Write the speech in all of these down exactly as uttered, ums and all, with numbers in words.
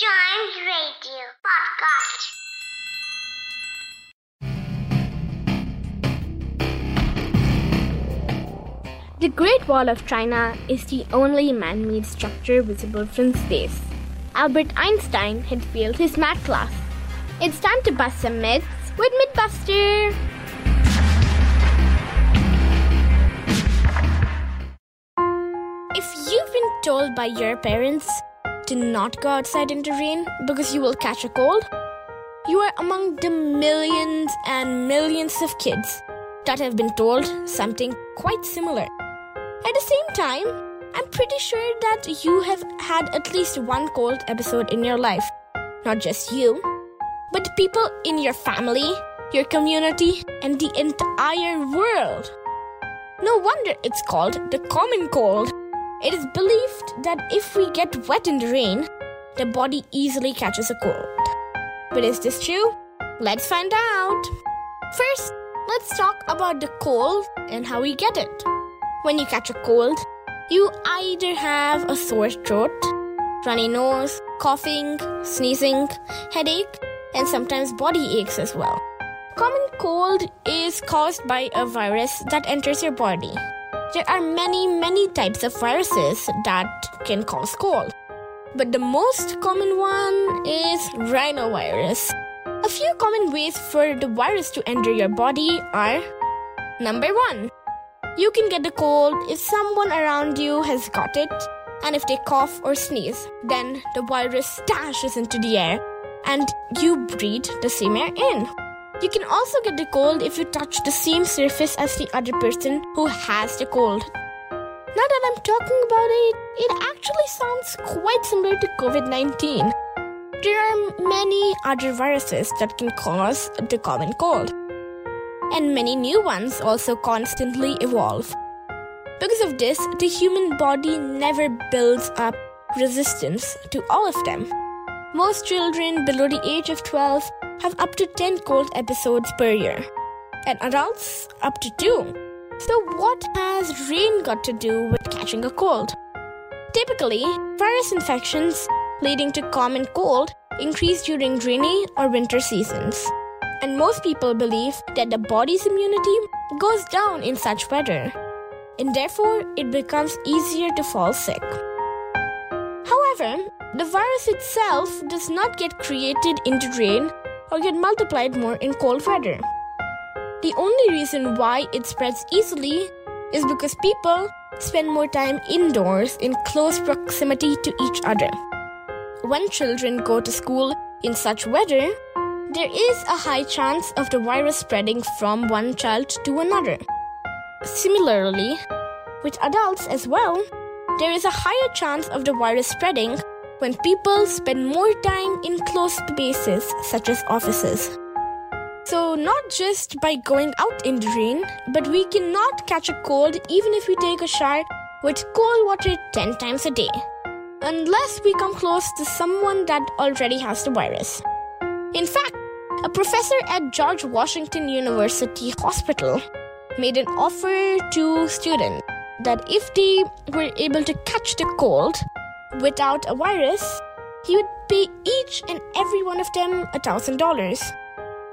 Giant Radio Podcast. The Great Wall of China is the only man-made structure visible from space. Albert Einstein had failed his math class. It's time to bust some myths with MythBuster. If you've been told by your parents to not go outside in the rain because you will catch a cold, you are among the millions and millions of kids that have been told something quite similar. At the same time, I'm pretty sure that you have had at least one cold episode in your life. Not just you, but the people in your family, your community, and the entire world. No wonder it's called the common cold. It is believed that if we get wet in the rain, the body easily catches a cold. But is this true? Let's find out. First, let's talk about the cold and how we get it. When you catch a cold, you either have a sore throat, runny nose, coughing, sneezing, headache, and sometimes body aches as well. Common cold is caused by a virus that enters your body. There are many, many types of viruses that can cause cold, but the most common one is rhinovirus. A few common ways for the virus to enter your body are: number one, you can get the cold if someone around you has got it, and if they cough or sneeze, then the virus dashes into the air and you breathe the same air in. You can also get the cold if you touch the same surface as the other person who has the cold. Now that I'm talking about it, it actually sounds quite similar to covid nineteen. There are many other viruses that can cause the common cold, and many new ones also constantly evolve. Because of this, the human body never builds up resistance to all of them. Most children below the age of twelve have up to ten cold episodes per year, and adults up to two. So what has rain got to do with catching a cold? Typically, virus infections leading to common cold increase during rainy or winter seasons, and most people believe that the body's immunity goes down in such weather, and therefore it becomes easier to fall sick. However, the virus itself does not get created in the rain or get multiplied more in cold weather. The only reason why it spreads easily is because people spend more time indoors in close proximity to each other. When children go to school in such weather, there is a high chance of the virus spreading from one child to another. Similarly, with adults as well, there is a higher chance of the virus spreading when people spend more time in closed spaces such as offices. So not just by going out in the rain, but we cannot catch a cold even if we take a shower with cold water ten times a day, unless we come close to someone that already has the virus. In fact, a professor at George Washington University Hospital made an offer to students that if they were able to catch the cold without a virus, he would pay each and every one of them a thousand dollars.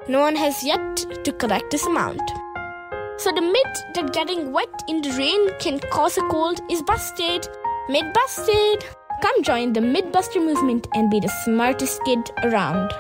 No one has yet to collect this amount. So the myth that getting wet in the rain can cause a cold is busted. Myth busted! Come join the MythBuster movement and be the smartest kid around.